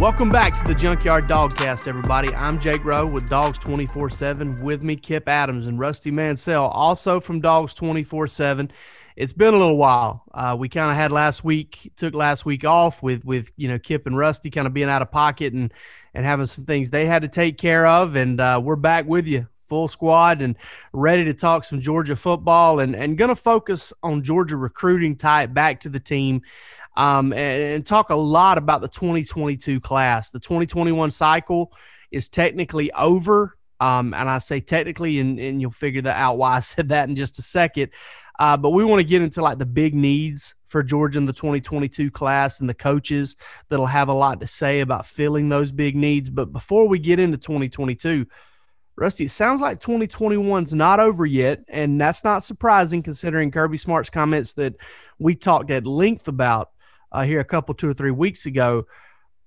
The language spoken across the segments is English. Welcome back to the Junkyard Dogcast, everybody. I'm Jake Rowe with Dogs 24-7. With me, Kip Adams and Rusty Mansell, also from Dogs 24-7. It's been a little while. We kind of had took last week off with Kip and Rusty kind of being out of pocket and having some things they had to take care of. And we're back with you, full squad, and ready to talk some Georgia football and going to focus on Georgia recruiting, tie it back to the team. And talk a lot about the 2022 class. The 2021 cycle is technically over, and I say technically, and you'll figure that out why I said that in just a second. But we want to get into like the big needs for Georgia in the 2022 class and the coaches that'll have a lot to say about filling those big needs. But before we get into 2022, Rusty, it sounds like 2021's not over yet, and that's not surprising considering Kirby Smart's comments that we talked at length about here two or three weeks ago.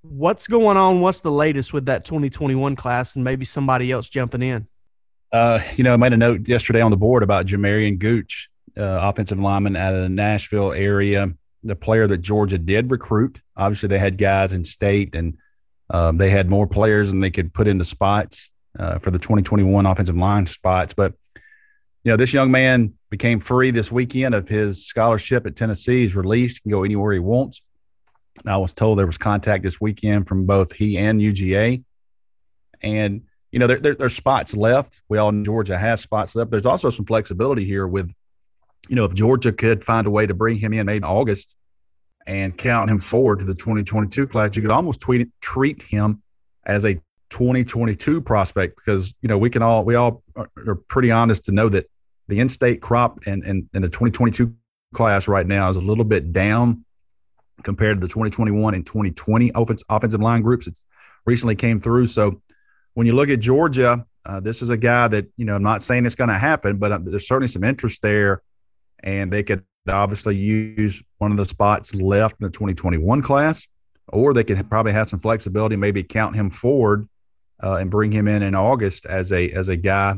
What's going on? What's the latest with that 2021 class and maybe somebody else jumping in? I made a note yesterday on the board about Jamarian Gooch, offensive lineman out of the Nashville area, the player that Georgia did recruit. Obviously, they had guys in state, and they had more players than they could put into spots for the 2021 offensive line spots. But, this young man became free this weekend of his scholarship at Tennessee. He's released, can go anywhere he wants. And I was told there was contact this weekend from both he and UGA. And, there's spots left. We all know Georgia has spots left. There's also some flexibility here with, if Georgia could find a way to bring him in maybe in August and count him forward to the 2022 class, you could almost treat him as a 2022 prospect because, we all are pretty honest to know that the in-state crop and the 2022 class right now is a little bit down compared to the 2021 and 2020 offensive line groups that recently came through. So when you look at Georgia, this is a guy that, I'm not saying it's going to happen, but there's certainly some interest there, and they could obviously use one of the spots left in the 2021 class, or they could probably have some flexibility, maybe count him forward and bring him in August as a guy,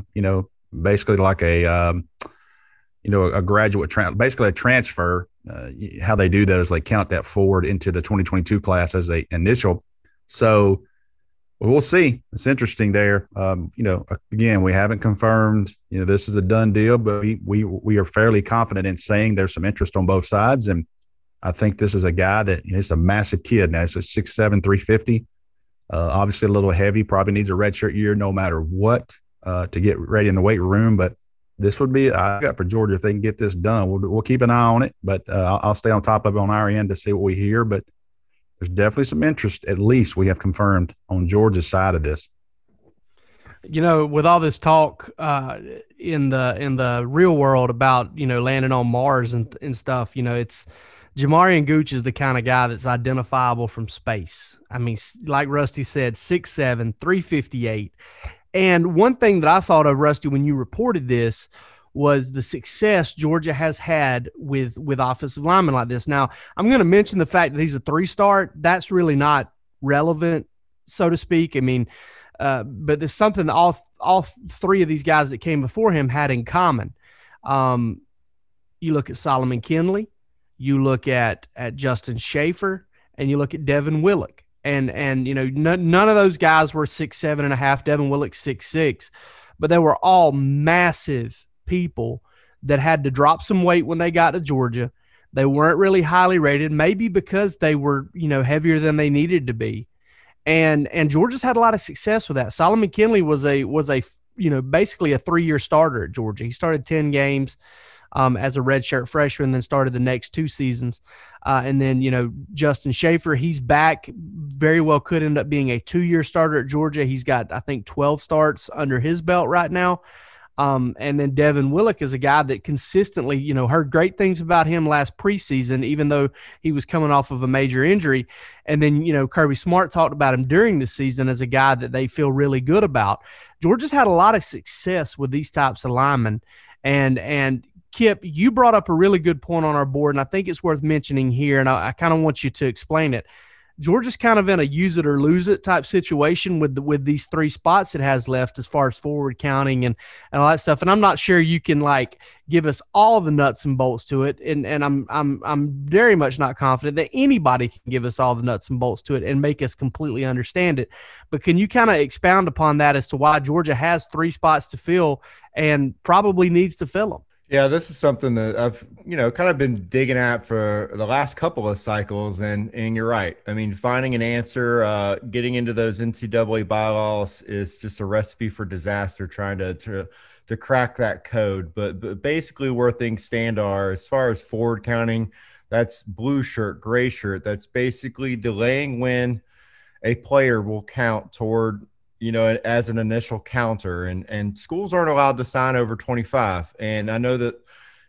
basically like a graduate, basically a transfer, how they do those, like count that forward into the 2022 class as a initial. So we'll see. It's interesting there. Again, we haven't confirmed, this is a done deal, but we are fairly confident in saying there's some interest on both sides. And I think this is a guy that is a massive kid now. It's a 6'7", 350, obviously a little heavy, probably needs a redshirt year no matter what. To get ready in the weight room, but this would be I got for Georgia if they can get this done. We'll keep an eye on it, but I'll stay on top of it on our end to see what we hear. But there's definitely some interest, at least we have confirmed on Georgia's side of this. With all this talk in the real world about landing on Mars and stuff, it's Jamarian Gooch is the kind of guy that's identifiable from space. I mean, like Rusty said, 6'7", 358. And one thing that I thought of, Rusty, when you reported this was the success Georgia has had with offensive linemen like this. Now, I'm going to mention the fact that he's a three-star. That's really not relevant, so to speak. I mean, but there's something that all three of these guys that came before him had in common. You look at Solomon Kinley, you look at Justin Schaefer, and you look at Devin Willick. And you know, none of those guys were 6'7" and a half. Devin Willick 6'6", but they were all massive people that had to drop some weight when they got to Georgia. They weren't really highly rated, maybe because they were, you know, heavier than they needed to be. And Georgia's had a lot of success with that. Solomon Kinley was a you know, basically a 3-year starter at Georgia. He started 10 games as a redshirt freshman, then started the next 2 seasons. And then, you know, Justin Schaefer, he's back, very well could end up being a 2-year starter at Georgia. He's got, I think, 12 starts under his belt right now. And then Devin Willick is a guy that consistently, you know, heard great things about him last preseason, even though he was coming off of a major injury. And then, you know, Kirby Smart talked about him during the season as a guy that they feel really good about. Georgia's had a lot of success with these types of linemen. And Kip, you brought up a really good point on our board, and I think it's worth mentioning here, and I kind of want you to explain it. Georgia's kind of in a use it or lose it type situation with these 3 spots it has left as far as forward counting and all that stuff. And I'm not sure you can like give us all the nuts and bolts to it. And I'm very much not confident that anybody can give us all the nuts and bolts to it and make us completely understand it. But can you kind of expound upon that as to why Georgia has 3 spots to fill and probably needs to fill them? Yeah, this is something that I've, you know, kind of been digging at for the last couple of cycles, and you're right. I mean, finding an answer, getting into those NCAA bylaws is just a recipe for disaster, trying to crack that code. But basically where things stand are, as far as forward counting, that's blue shirt, gray shirt. That's basically delaying when a player will count toward, you know, as an initial counter, and schools aren't allowed to sign over 25. And I know that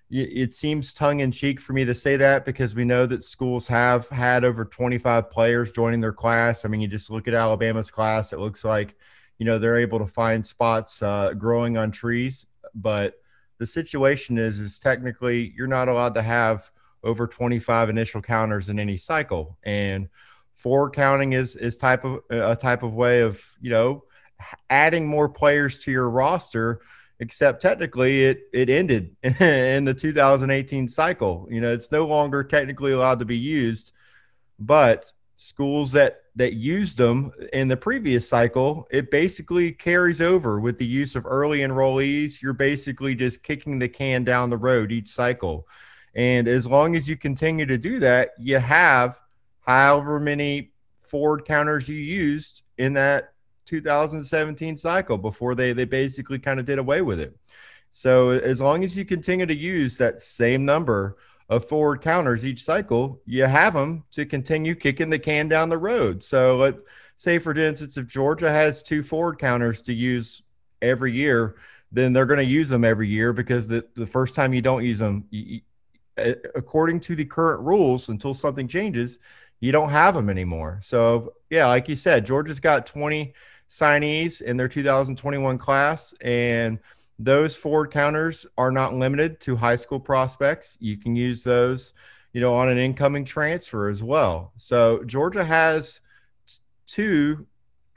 it seems tongue in cheek for me to say that, because we know that schools have had over 25 players joining their class. I mean, you just look at Alabama's class. It looks like, you know, they're able to find spots growing on trees, but the situation is technically you're not allowed to have over 25 initial counters in any cycle. And forward counting is type of way of, you know, adding more players to your roster, except technically it ended in the 2018 cycle. You know, it's no longer technically allowed to be used, but schools that used them in the previous cycle, it basically carries over with the use of early enrollees. You're basically just kicking the can down the road each cycle. And as long as you continue to do that, you have however many forward counters you used in that 2017 cycle before they basically kind of did away with it. So as long as you continue to use that same number of forward counters each cycle, you have them to continue kicking the can down the road. So let's say, for instance, if Georgia has 2 forward counters to use every year, then they're going to use them every year, because the first time you don't use them, according to the current rules, until something changes, you don't have them anymore. So, yeah, like you said, Georgia's got 20 signees in their 2021 class, and those forward counters are not limited to high school prospects. You can use those, you know, on an incoming transfer as well. So Georgia has 2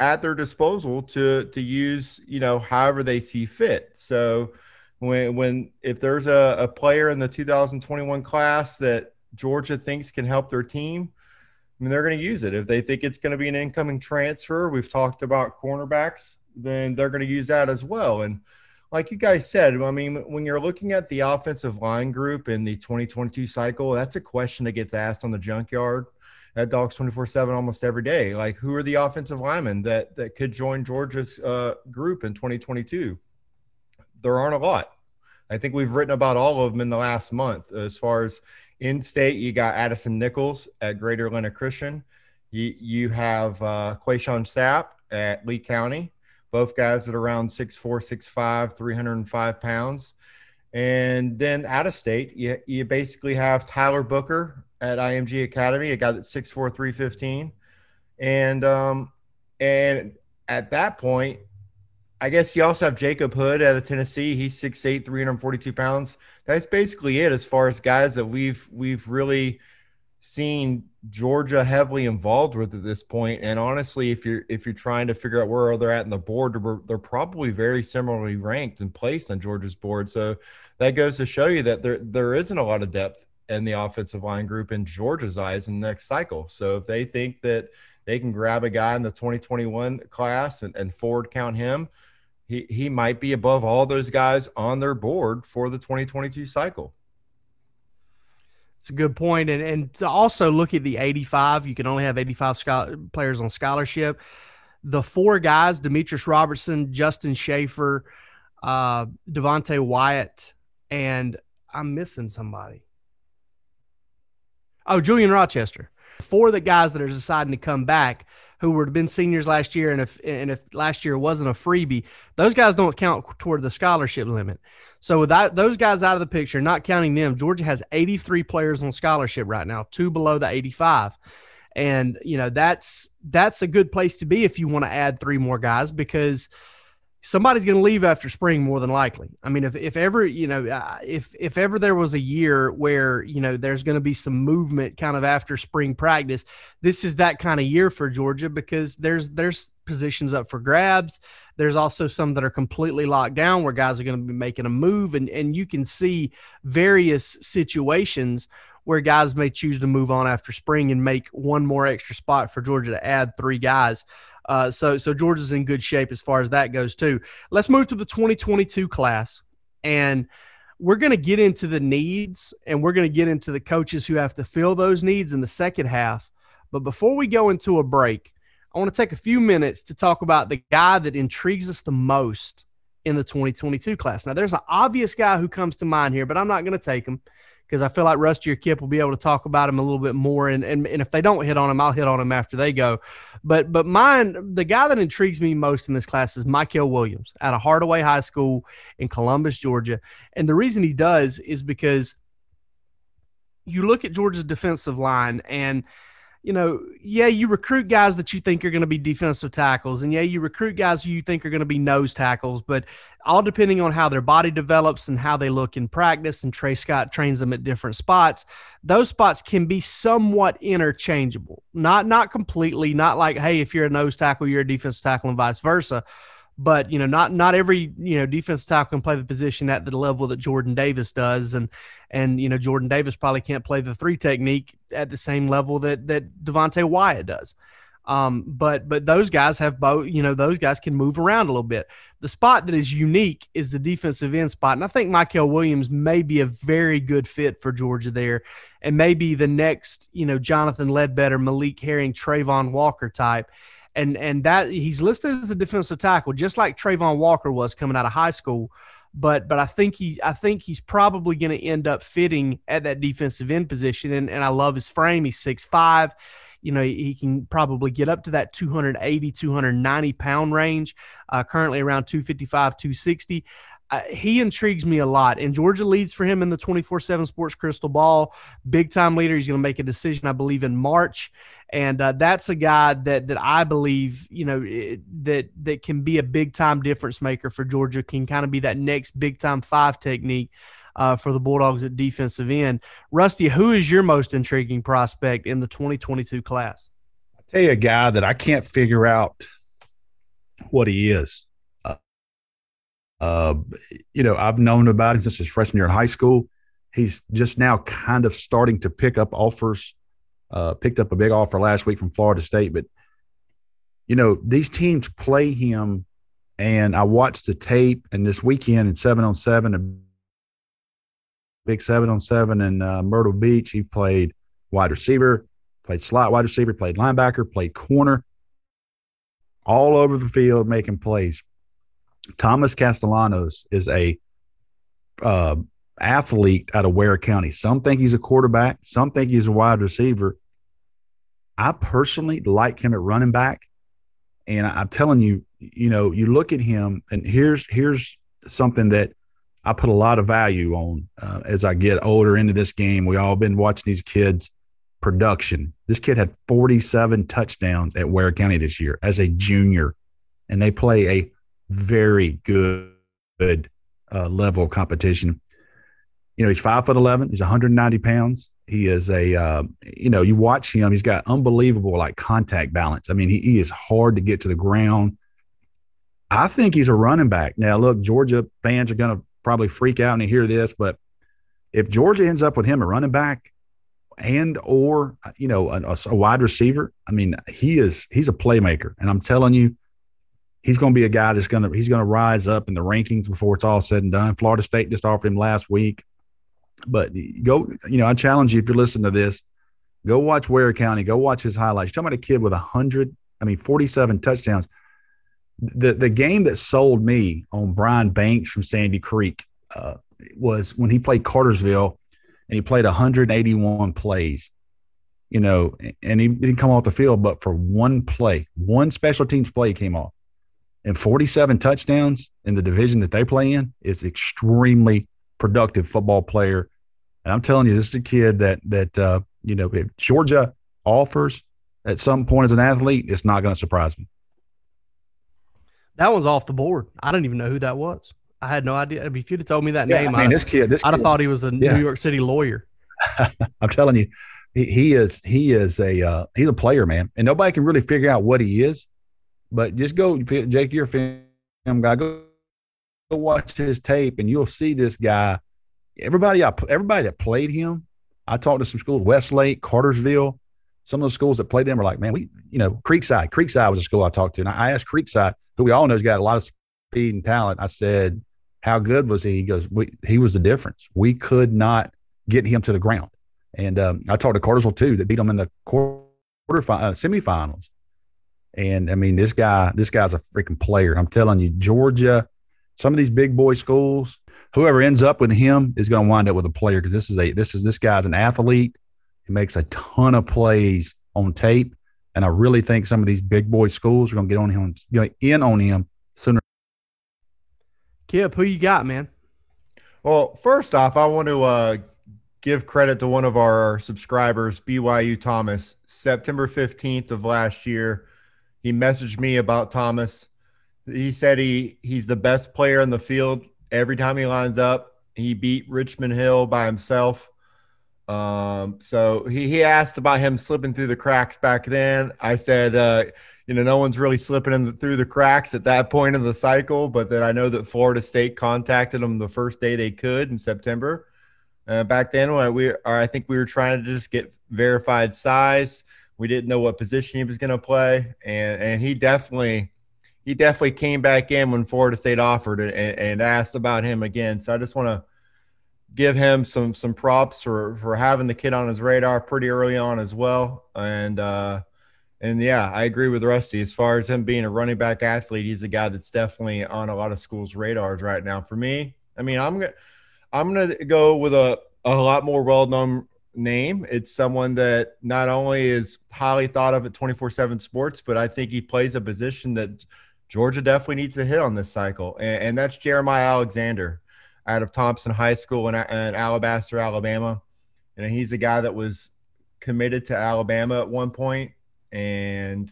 at their disposal to use, you know, however they see fit. So if there's a player in the 2021 class that Georgia thinks can help their team, I mean, they're going to use it. If they think it's going to be an incoming transfer, we've talked about cornerbacks, then they're going to use that as well. And like you guys said, I mean, when you're looking at the offensive line group in the 2022 cycle, that's a question that gets asked on the Junkyard at Dogs 24-7 almost every day. Like, who are the offensive linemen that could join Georgia's group in 2022? There aren't a lot. I think we've written about all of them in the last month. As far as in-state, you got Addison Nichols at Greater Atlanta Christian. You have Quayshawn Sapp at Lee County, both guys that are around 6'4", 6'5", 305 pounds. And then out of state, you basically have Tyler Booker at IMG Academy, a guy that's 6'4", 315. And at that point, I guess you also have Jacob Hood out of Tennessee. He's 6'8", 342 pounds. That's basically it as far as guys that we've really seen Georgia heavily involved with at this point. And honestly, if you're trying to figure out where they're at in the board, they're probably very similarly ranked and placed on Georgia's board. So that goes to show you that there isn't a lot of depth in the offensive line group in Georgia's eyes in the next cycle. So if they think that they can grab a guy in the 2021 class and forward count him, he might be above all those guys on their board for the 2022 cycle. It's a good point. And to also look at the 85, you can only have 85 players on scholarship. The four guys, Demetrius Robertson, Justin Schaefer, Devontae Wyatt, and I'm missing somebody. Oh, Julian Rochester. Four of the guys that are deciding to come back who would have been seniors last year, and if last year wasn't a freebie, those guys don't count toward the scholarship limit. So without those guys out of the picture, not counting them, Georgia has 83 players on scholarship right now, two below the 85. And, you know, that's a good place to be if you want to add three more guys, because somebody's going to leave after spring more than likely. I mean, if ever there was a year where, you know, there's going to be some movement kind of after spring practice, this is that kind of year for Georgia, because there's positions up for grabs. There's also some that are completely locked down where guys are going to be making a move, and you can see various situations where guys may choose to move on after spring and make one more extra spot for Georgia to add three guys. So Georgia's in good shape as far as that goes too. Let's move to the 2022 class, and we're going to get into the needs, and we're going to get into the coaches who have to fill those needs in the second half. But before we go into a break, I want to take a few minutes to talk about the guy that intrigues us the most in the 2022 class. Now, there's an obvious guy who comes to mind here, but I'm not going to take him, because I feel like Rusty or Kip will be able to talk about him a little bit more. And if they don't hit on him, I'll hit on him after they go. But mine, the guy that intrigues me most in this class is Michael Williams out of Hardaway High School in Columbus, Georgia. And the reason he does is because you look at Georgia's defensive line, and you know, yeah, you recruit guys that you think are going to be defensive tackles, and yeah, you recruit guys who you think are going to be nose tackles, but all depending on how their body develops and how they look in practice, and Trey Scott trains them at different spots, those spots can be somewhat interchangeable. Not completely, not like, hey, if you're a nose tackle, you're a defensive tackle, and vice versa. But, you know, not every, you know, defensive tackle can play the position at the level that Jordan Davis does. And you know, Jordan Davis probably can't play the three technique at the same level that Devontae Wyatt does. But those guys have both, you know, those guys can move around a little bit. The spot that is unique is the defensive end spot. And I think Michael Williams may be a very good fit for Georgia there, and maybe the next, you know, Jonathan Ledbetter, Malik Herring, Trayvon Walker type. And that he's listed as a defensive tackle, just like Trayvon Walker was coming out of high school, but I think he's probably going to end up fitting at that defensive end position. And I love his frame. He's 6'5", you know, he can probably get up to that 280, 290 pound range, currently around 255, 260. He intrigues me a lot, and Georgia leads for him in the 24/7 Sports Crystal Ball. Big time leader. He's going to make a decision, I believe, in March, and that's a guy that I believe, you know, that can be a big time difference maker for Georgia. Can kind of be that next big time five technique for the Bulldogs at defensive end. Rusty, who is your most intriguing prospect in the 2022 class? I'll tell you a guy that I can't figure out what he is. You know, I've known about him since his freshman year in high school. He's just now kind of starting to pick up offers, picked up a big offer last week from Florida State. But, you know, these teams play him, and I watched the tape, and this weekend in 7-on-7, a big 7-on-7 in Myrtle Beach, he played wide receiver, played slot wide receiver, played linebacker, played corner, all over the field making plays. Thomas Castellanos is a athlete out of Ware County. Some think he's a quarterback. Some think he's a wide receiver. I personally like him at running back, and I'm telling you, you know, you look at him, and here's something that I put a lot of value on as I get older into this game. We all been watching these kids' production. This kid had 47 touchdowns at Ware County this year as a junior, and they play a very good level of competition. You know, he's 5'11". He's 190 pounds. He is a, you know, you watch him, he's got unbelievable, like, contact balance. I mean, he is hard to get to the ground. I think he's a running back. Now, look, Georgia fans are going to probably freak out when they hear this, but if Georgia ends up with him a running back and or, you know, a wide receiver. I mean, he's a playmaker. And I'm telling you, he's going to be a guy that's going to – he's going to rise up in the rankings before it's all said and done. Florida State just offered him last week. But go – you know, I challenge you, if you're listening to this, go watch Ware County. Go watch his highlights. You're talking about a kid with 47 touchdowns. The game that sold me on Brian Banks from Sandy Creek was when he played Cartersville, and he played 181 plays, you know, and he didn't come off the field, but for one play, one special teams play came off. And 47 touchdowns in the division that they play in is extremely productive football player. And I'm telling you, this is a kid that you know, if Georgia offers at some point as an athlete, it's not going to surprise me. That one's off the board. I didn't even know who that was. I had no idea. If you'd have told me that name, I'd have thought he was a New York City lawyer. I'm telling you, he's a player, man. And nobody can really figure out what he is. But just go, Jake, you're a film guy. Go watch his tape, and you'll see this guy. Everybody that played him, I talked to some schools, Westlake, Cartersville. Some of the schools that played them were like, man, Creekside. Creekside was a school I talked to. And I asked Creekside, who we all know has got a lot of speed and talent. I said, how good was he? He goes, he was the difference. We could not get him to the ground. And I talked to Cartersville, too, that beat him in the semifinals. And, I mean, this guy's a freaking player. I'm telling you, Georgia, some of these big boy schools, whoever ends up with him is going to wind up with a player, because this guy's an athlete. He makes a ton of plays on tape, and I really think some of these big boy schools are going to get in on him sooner. Kip, who you got, man? Well, first off, I want to give credit to one of our subscribers, BYU Thomas. September 15th of last year, he messaged me about Thomas. He said he's the best player in the field every time he lines up. He beat Richmond Hill by himself. So he asked about him slipping through the cracks back then. I said, no one's really slipping through the cracks at that point in the cycle, but then I know that Florida State contacted him the first day they could in September. Back then, I think we were trying to just get verified size. We didn't know what position he was going to play, and he definitely came back in when Florida State offered it and asked about him again. So I just want to give him some props for having the kid on his radar pretty early on as well. And yeah, I agree with Rusty. As far as him being a running back athlete, he's a guy that's definitely on a lot of schools' radars right now. For me, I mean, I'm gonna go with a lot more well-known name. It's someone that not only is highly thought of at 24/7 Sports, but I think he plays a position that Georgia definitely needs to hit on this cycle, and that's Jeremiah Alexander, out of Thompson High School in Alabaster, Alabama. And he's a guy that was committed to Alabama at one point. And,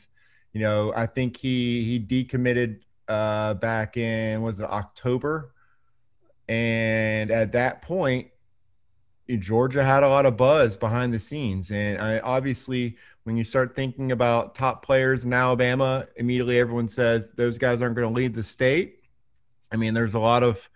you know, I think he decommitted back in, October? And at that point, Georgia had a lot of buzz behind the scenes. And obviously, when you start thinking about top players in Alabama, immediately everyone says those guys aren't going to lead the state. I mean, there's a lot of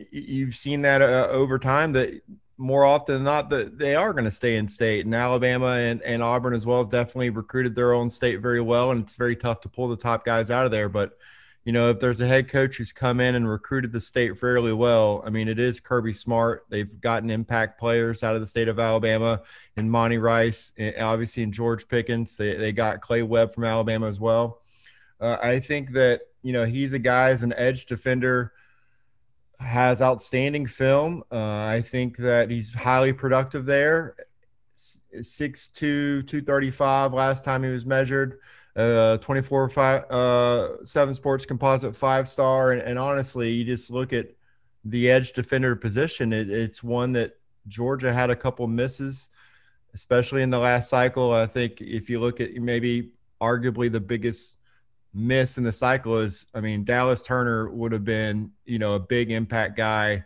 – you've seen that over time, that more often than not that they are going to stay in state. And Alabama and Auburn as well definitely recruited their own state very well, and it's very tough to pull the top guys out of there. But, you know, if there's a head coach who's come in and recruited the state fairly well, I mean, it is Kirby Smart. They've gotten impact players out of the state of Alabama and Monty Rice, and obviously in George Pickens. They got Clay Webb from Alabama as well. I think that, you know, he's a guy as an edge defender, has outstanding film. I think that he's highly productive there. 6'2", 235 last time he was measured. 7 Sports composite 5-star. And honestly, you just look at the edge defender position. It's one that Georgia had a couple misses, especially in the last cycle. I think if you look at maybe arguably the biggest miss in the cycle is, I mean, Dallas Turner would have been, you know, a big impact guy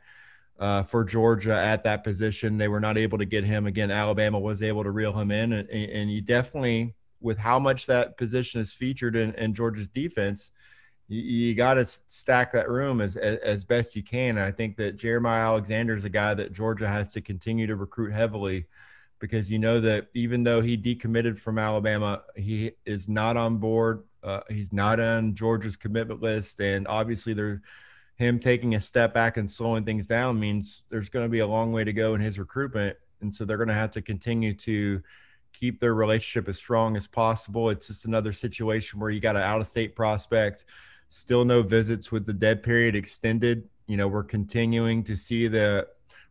for Georgia at that position. They were not able to get him. Again, Alabama was able to reel him in, and you definitely, with how much that position is featured in Georgia's defense, you got to stack that room as best you can. And I think that Jeremiah Alexander is a guy that Georgia has to continue to recruit heavily because you know that even though he decommitted from Alabama, he is not on board. He's not on Georgia's commitment list. And obviously him taking a step back and slowing things down means there's going to be a long way to go in his recruitment. And so they're going to have to continue to keep their relationship as strong as possible. It's just another situation where you got an out-of-state prospect, still no visits with the dead period extended. You know, we're continuing to see the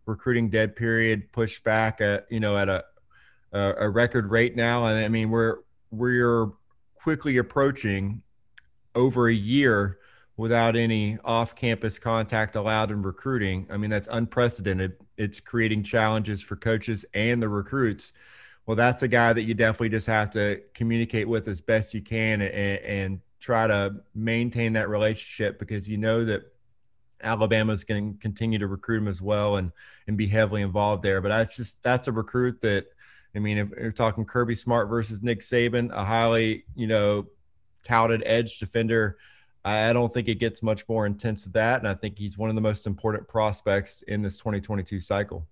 recruiting dead period push back at a record rate now. And I mean, we're quickly approaching over a year without any off-campus contact allowed in recruiting. I mean, that's unprecedented. It's creating challenges for coaches and the recruits. Well, that's a guy that you definitely just have to communicate with as best you can and try to maintain that relationship, because you know that Alabama's going to continue to recruit him as well and be heavily involved there. But that's a recruit that, I mean, if you're talking Kirby Smart versus Nick Saban, a highly, touted edge defender, I don't think it gets much more intense than that. And I think he's one of the most important prospects in this 2022 cycle.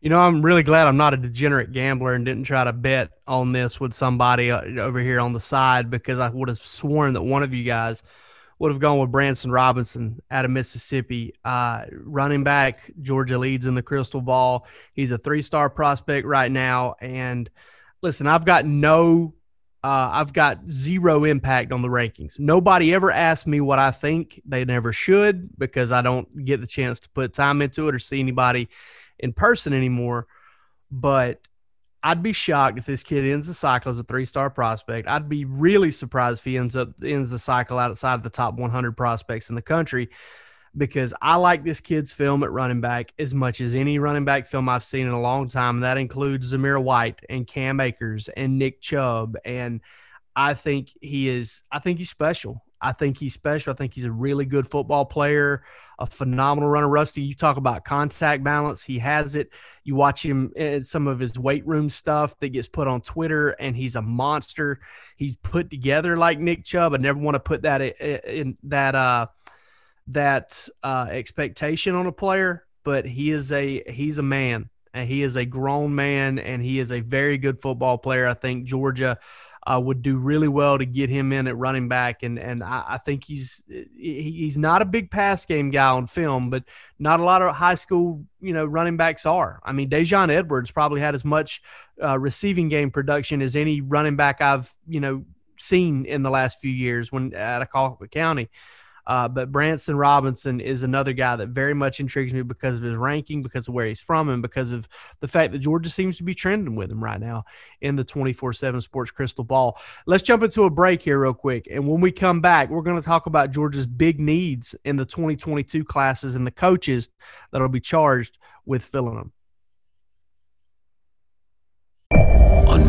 You know, I'm really glad I'm not a degenerate gambler and didn't try to bet on this with somebody over here on the side, because I would have sworn that one of you guys would have gone with Branson Robinson out of Mississippi. Running back, Georgia leads in the crystal ball. He's a three-star prospect right now. And listen, I've got zero impact on the rankings. Nobody ever asks me what I think. They never should, because I don't get the chance to put time into it or see anybody in person anymore. But I'd be shocked if this kid ends the cycle as a three-star prospect. I'd be really surprised if he ends the cycle outside of the top 100 prospects in the country, because I like this kid's film at running back as much as any running back film I've seen in a long time. That includes Zamir White and Cam Akers and Nick Chubb. And I think he's special. I think he's a really good football player, a phenomenal runner. Rusty, you talk about contact balance. He has it. You watch him in some of his weight room stuff that gets put on Twitter, and he's a monster. He's put together like Nick Chubb. I never want to put that in that expectation on a player, but he's a man, and he is a grown man, and he is a very good football player. I think Georgia would do really well to get him in at running back, and I think he's not a big pass game guy on film, but not a lot of high school running backs are. I mean, Dejon Edwards probably had as much receiving game production as any running back I've seen in the last few years when at Ocala County. But Branson Robinson is another guy that very much intrigues me because of his ranking, because of where he's from, and because of the fact that Georgia seems to be trending with him right now in the 24/7 sports crystal ball. Let's jump into a break here real quick. And when we come back, we're going to talk about Georgia's big needs in the 2022 classes and the coaches that will be charged with filling them. On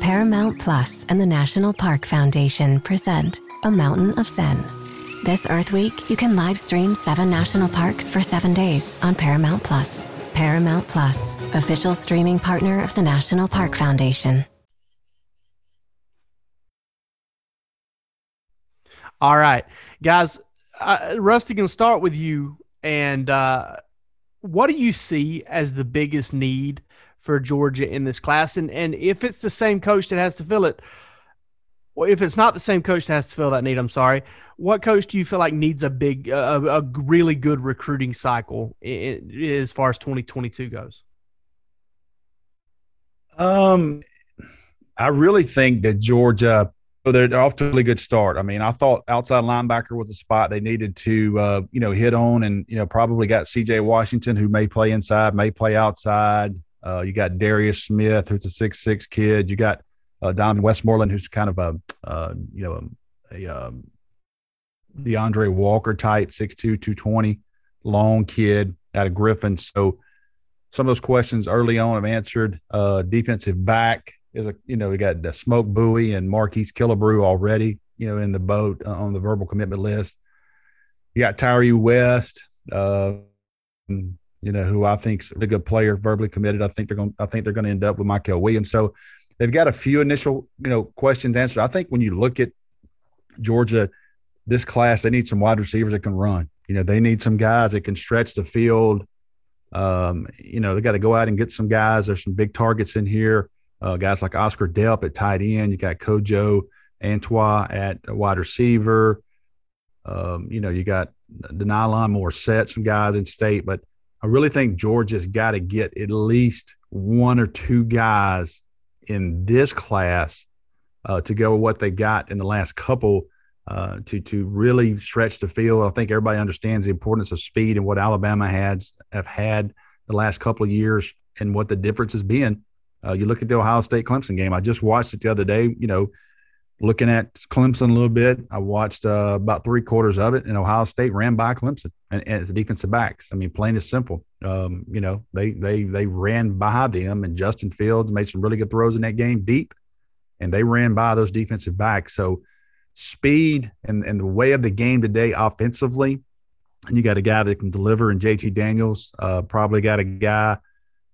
Paramount Plus and the National Park Foundation present A Mountain of Zen. This Earth Week, you can live stream 7 national parks for 7 days on Paramount Plus. Paramount Plus, official streaming partner of the National Park Foundation. All right, guys, Rusty, can start with you. And what do you see as the biggest need for Georgia in this class? And if it's the same coach that has to fill it, or if it's not the same coach that has to fill that need, I'm sorry, what coach do you feel like needs a really good recruiting cycle as far as 2022 goes? I really think that Georgia, they're off to a really good start. I mean, I thought outside linebacker was a spot they needed to, hit on, and, probably got CJ Washington, who may play inside, may play outside. You got Darius Smith, who's a 6'6" kid. You got Donovan Westmoreland, who's kind of a DeAndre Walker type, 6'2", 220, long kid out of Griffin. So some of those questions early on I've answered. Defensive back is a, you know, we got Smoke Bowie and Marquise Killebrew already, you know, in the boat on the verbal commitment list. You got Tyree West, you know, who I think's a really good player, verbally committed. I think they're going to end up with Michael Williams. So they've got a few initial, you know, questions answered. I think when you look at Georgia, this class, they need some wide receivers that can run. You know, they need some guys that can stretch the field. You know, they got to go out and get some guys. There's some big targets in here. Guys like Oscar Delp at tight end. You got Kojo Antwi at wide receiver. You know, you got Denylon Morissette, some guys in state. But I really think Georgia's got to get at least one or two guys in this class to go with what they got in the last couple to really stretch the field. I think everybody understands the importance of speed and what Alabama have had the last couple of years and what the difference has been. You look at the Ohio State Clemson game. I just watched it the other day, you know, looking at Clemson a little bit. I watched about three-quarters of it, and Ohio State ran by Clemson and the defensive backs. I mean, plain and simple. You know, they ran by them, and Justin Fields made some really good throws in that game deep, and they ran by those defensive backs. So, speed and the way of the game today offensively, and you got a guy that can deliver in JT Daniels, probably got a guy.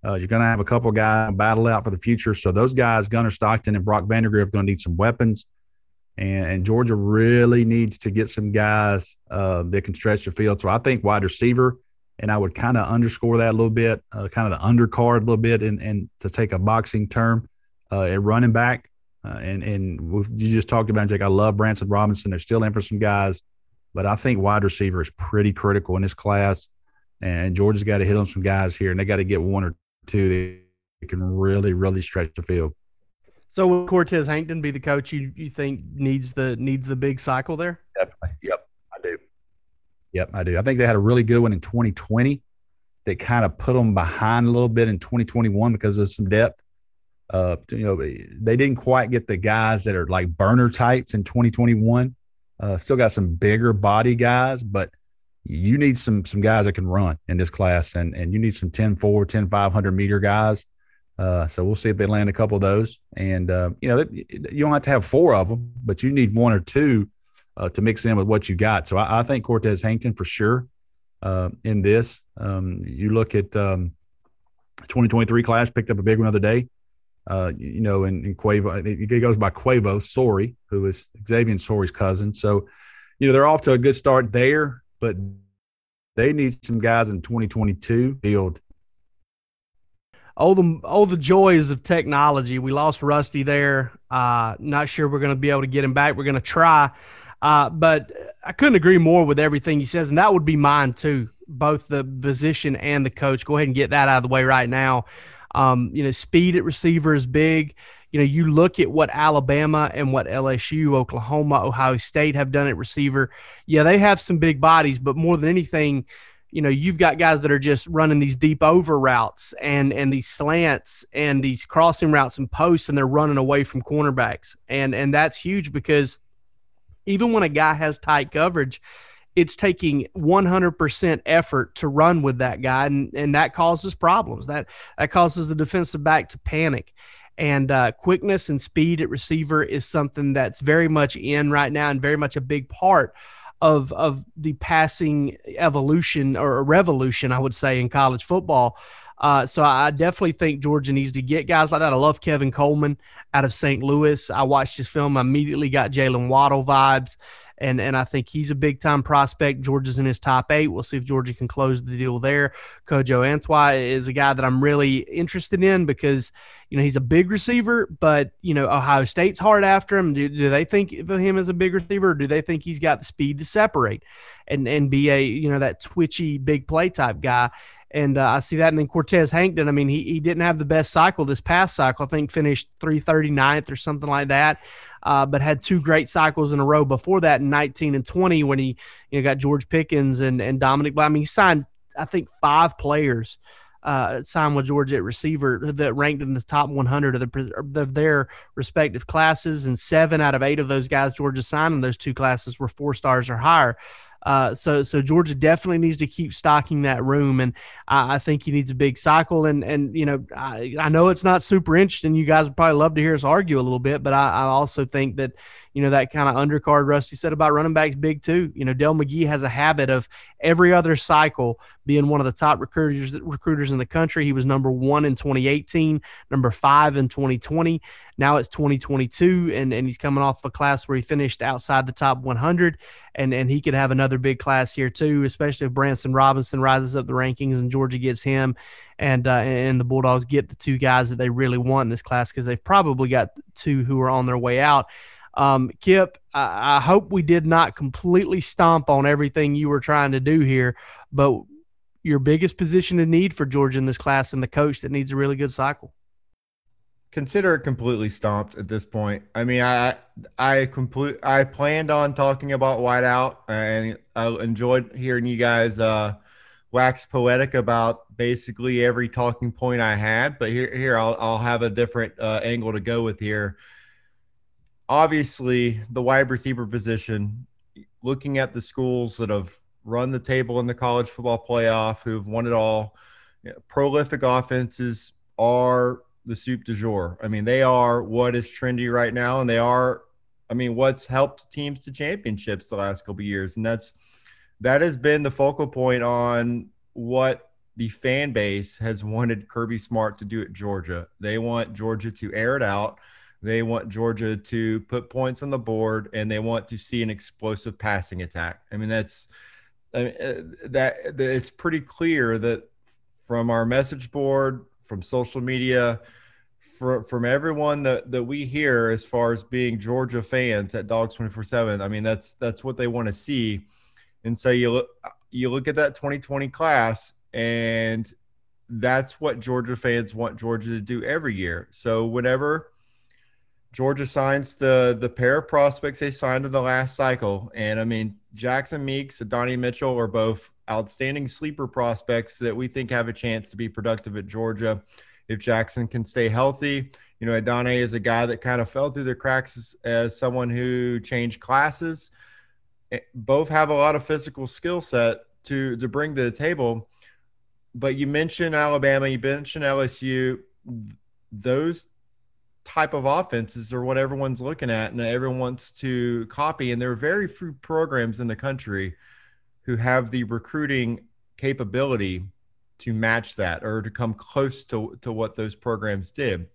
You're going to have a couple guys battle out for the future. So those guys, Gunner Stockton and Brock Vandergrift, are going to need some weapons. And Georgia really needs to get some guys that can stretch the field. So I think wide receiver, and I would kind of underscore that a little bit, kind of the undercard a little bit, and to take a boxing term, at running back. And you just talked about, Jake, I love Branson Robinson. They're still in for some guys, but I think wide receiver is pretty critical in this class. And Georgia's got to hit on some guys here, and they got to get one or two that can really, really stretch the field. So will Cortez Hankton be the coach you think needs the big cycle there? Definitely. Yep, I do. I think they had a really good one in 2020. They kind of put them behind a little bit in 2021 because of some depth. You know, they didn't quite get the guys that are like burner types in 2021. Still got some bigger body guys, but you need some guys that can run in this class, and you need some 10-4, 10-500-meter guys. So we'll see if they land a couple of those. And, you know, you don't have to have four of them, but you need one or two to mix in with what you got. So I think Cortez Hankton for sure in this. You look at 2023 class, picked up a big one the other day. You know, and Quavo, he goes by Quavo Sorey, who is Xavier Sorey's cousin. So, you know, they're off to a good start there, but they need some guys in 2022 field. Oh, the joys of technology. We lost Rusty there. Not sure we're going to be able to get him back. We're going to try. But I couldn't agree more with everything he says, and that would be mine too, both the position and the coach. Go ahead and get that out of the way right now. You know, speed at receiver is big. You know, you look at what Alabama and what LSU, Oklahoma, Ohio State have done at receiver. Yeah, they have some big bodies, but more than anything, you know, you've got guys that are just running these deep over routes and these slants and these crossing routes and posts, and they're running away from cornerbacks. And that's huge, because even when a guy has tight coverage, it's taking 100% effort to run with that guy, and that causes problems. That causes the defensive back to panic. And quickness and speed at receiver is something that's very much in right now and very much a big part of the passing evolution or revolution, I would say, in college football. So I definitely think Georgia needs to get guys like that. I love Kevin Coleman out of St. Louis. I watched his film. I immediately got Jalen Waddle vibes. And I think he's a big-time prospect. Georgia's in his top 8. We'll see if Georgia can close the deal there. Kojo Antwi is a guy that I'm really interested in because, you know, he's a big receiver, but, you know, Ohio State's hard after him. Do they think of him as a big receiver, or do they think he's got the speed to separate and be a, you know, that twitchy big play type guy? And I see that. And then Cortez Hankton, I mean, he didn't have the best cycle this past cycle. I think finished 339th or something like that, but had two great cycles in a row before that in 19 and 20 when he, you know, got George Pickens and Dominic. I mean, he signed, I think, 5 players signed with Georgia at receiver that ranked in the top 100 of their respective classes, and 7 out of 8 of those guys Georgia signed in those two classes were 4 stars or higher. So Georgia definitely needs to keep stocking that room, and I think he needs a big cycle. And you know, I know it's not super interesting. You guys would probably love to hear us argue a little bit, but I also think that, you know, that kind of undercard Rusty said about running backs big too. You know, Del McGee has a habit of every other cycle being one of the top recruiters in the country. He was number 1 in 2018, number 5 in 2020. Now it's 2022, and he's coming off a class where he finished outside the top 100, and he could have another big class here too, especially if Branson Robinson rises up the rankings and Georgia gets him, and the Bulldogs get the two guys that they really want in this class, because they've probably got two who are on their way out. Kip, I hope we did not completely stomp on everything you were trying to do here, but your biggest position of need for Georgia in this class and the coach that needs a really good cycle. Consider it completely stomped at this point. I mean, I planned on talking about wideout, and I enjoyed hearing you guys wax poetic about basically every talking point I had. But here I'll have a different angle to go with here. Obviously, the wide receiver position, looking at the schools that have run the table in the college football playoff, who've won it all, you know, prolific offenses are the soup du jour. I mean, they are what is trendy right now, and they are, I mean, what's helped teams to championships the last couple of years. And that has been the focal point on what the fan base has wanted Kirby Smart to do at Georgia. They want Georgia to air it out. They want Georgia to put points on the board, and they want to see an explosive passing attack. I mean, it's pretty clear that from our message board, from social media, from everyone that we hear as far as being Georgia fans at Dogs 24-7, I mean, that's what they want to see. And so you look at that 2020 class, and that's what Georgia fans want Georgia to do every year. So whenever – Georgia signs the pair of prospects they signed in the last cycle. And, I mean, Jackson Meeks and Donnie Mitchell are both outstanding sleeper prospects that we think have a chance to be productive at Georgia if Jackson can stay healthy. You know, Adonai is a guy that kind of fell through the cracks as someone who changed classes. Both have a lot of physical skill set to bring to the table. But you mentioned Alabama, you mentioned LSU. Those type of offenses are what everyone's looking at and everyone wants to copy. And there are very few programs in the country who have the recruiting capability to match that or to come close to what those programs did.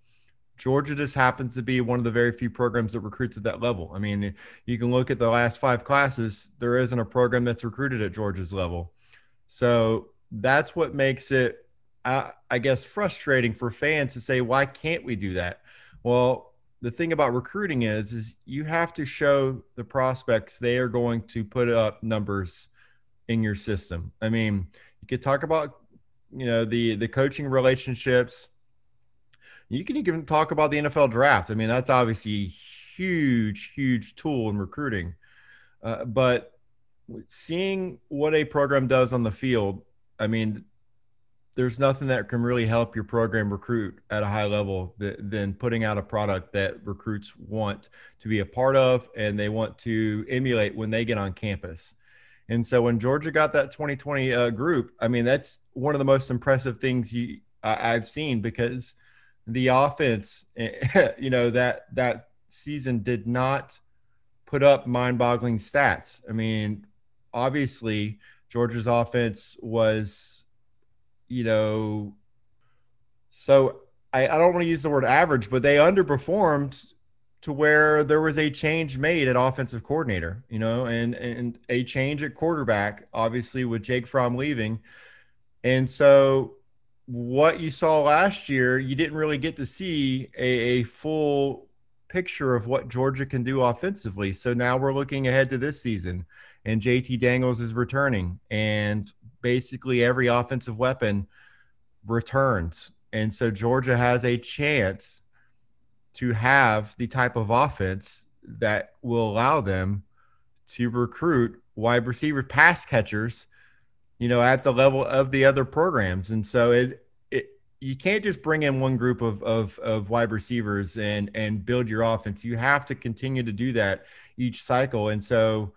Georgia just happens to be one of the very few programs that recruits at that level. I mean, you can look at the last 5 classes. There isn't a program that's recruited at Georgia's level. So that's what makes it, I guess, frustrating for fans to say, why can't we do that? Well, the thing about recruiting is you have to show the prospects they are going to put up numbers in your system. I mean, you could talk about, you know, the coaching relationships. You can even talk about the NFL draft. I mean, that's obviously a huge, huge tool in recruiting. But seeing what a program does on the field, I mean, there's nothing that can really help your program recruit at a high level than putting out a product that recruits want to be a part of and they want to emulate when they get on campus. And so when Georgia got that 2020 group, I mean, that's one of the most impressive things I've seen, because the offense, you know, that season did not put up mind-boggling stats. I mean, obviously Georgia's offense was – you know, so I don't want to use the word average, but they underperformed to where there was a change made at offensive coordinator, you know, and a change at quarterback, obviously with Jake Fromm leaving. And so what you saw last year, you didn't really get to see a full picture of what Georgia can do offensively. So now we're looking ahead to this season, and JT Daniels is returning, and basically every offensive weapon returns. And so Georgia has a chance to have the type of offense that will allow them to recruit wide receivers, pass catchers, you know, at the level of the other programs. And so you can't just bring in one group of wide receivers and build your offense. You have to continue to do that each cycle. And so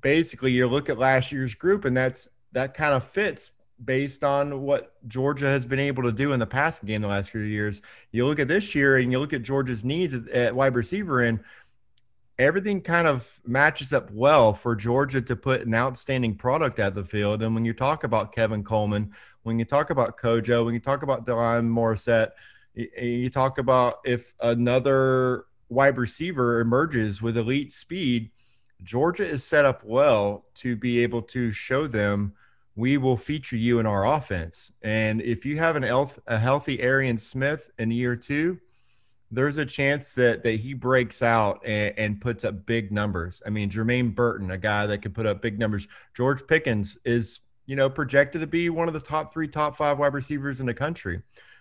basically you look at last year's group, and that kind of fits based on what Georgia has been able to do in the passing game the last few years. You look at this year and you look at Georgia's needs at wide receiver, and everything kind of matches up well for Georgia to put an outstanding product at the field. And when you talk about Kevin Coleman, when you talk about Kojo, when you talk about Delon Morissette, you talk about if another wide receiver emerges with elite speed, Georgia is set up well to be able to show them, we will feature you in our offense. And if you have a healthy Arian Smith in year two, there's a chance that he breaks out and puts up big numbers. I mean, Jermaine Burton, a guy that can put up big numbers. George Pickens is, projected to be one of the top three, top five wide receivers in the country.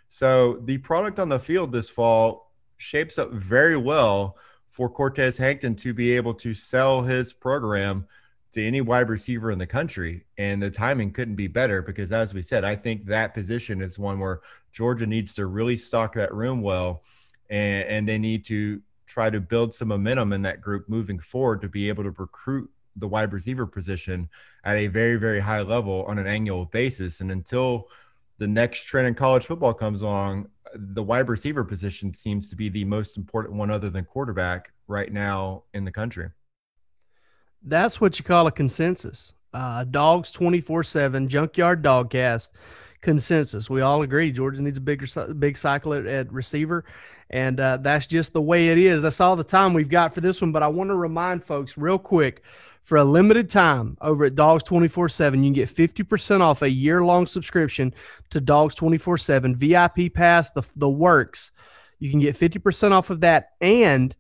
So the product on the field this fall shapes up very well for Cortez Hankton to be able to sell his program to any wide receiver in the country. And the timing couldn't be better because, as we said, I think that position is one where Georgia needs to really stock that room well. And they need to try to build some momentum in that group moving forward to be able to recruit the wide receiver position at a very, very high level on an annual basis. And until the next trend in college football comes along, the wide receiver position seems to be the most important one other than quarterback right now in the country. That's what you call a consensus. Dogs 24-7, Junkyard Dogcast. Consensus. We all agree Georgia needs a big cycle at receiver, and that's just the way it is. That's all the time we've got for this one, but I want to remind folks real quick, for a limited time over at Dogs 24-7, you can get 50% off a year-long subscription to Dogs 24-7, VIP Pass, the works. You can get 50% off of that, and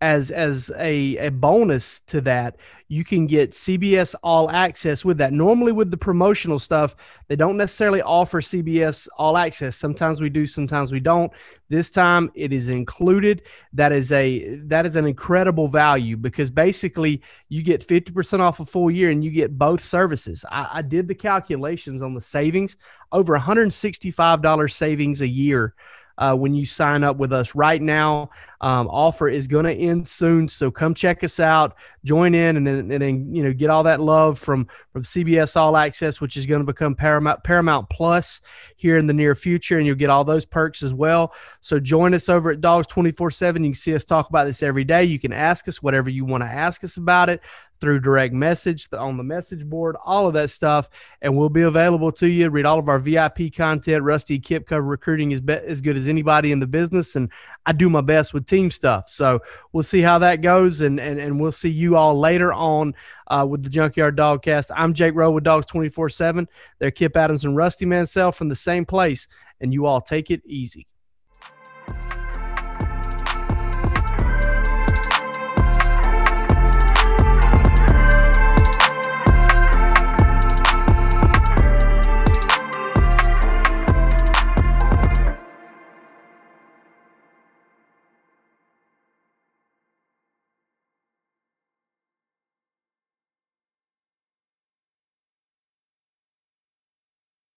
As a bonus to that, you can get CBS All Access with that. Normally with the promotional stuff, they don't necessarily offer CBS All Access. Sometimes we do, sometimes we don't. This time it is included. That is an incredible value because basically you get 50% off a full year and you get both services. I did the calculations on the savings, over $165 savings a year. When you sign up with us right now. Offer is going to end soon, so come check us out, join in, and then get all that love from CBS All Access, which is going to become Paramount Plus here in the near future, and you'll get all those perks as well. So join us over at Dogs 24-7. You can see us talk about this every day. You can ask us whatever you want to ask us about it through direct message, on the message board, all of that stuff, and we'll be available to you. Read all of our VIP content. Rusty Kip cover recruiting as good as anybody in the business, and I do my best with team stuff. So we'll see how that goes, and we'll see you all later on with the Junkyard Dogcast. I'm Jake Rowe with Dogs 24-7. They're Kip Adams and Rusty Mansell from the same place, and you all take it easy.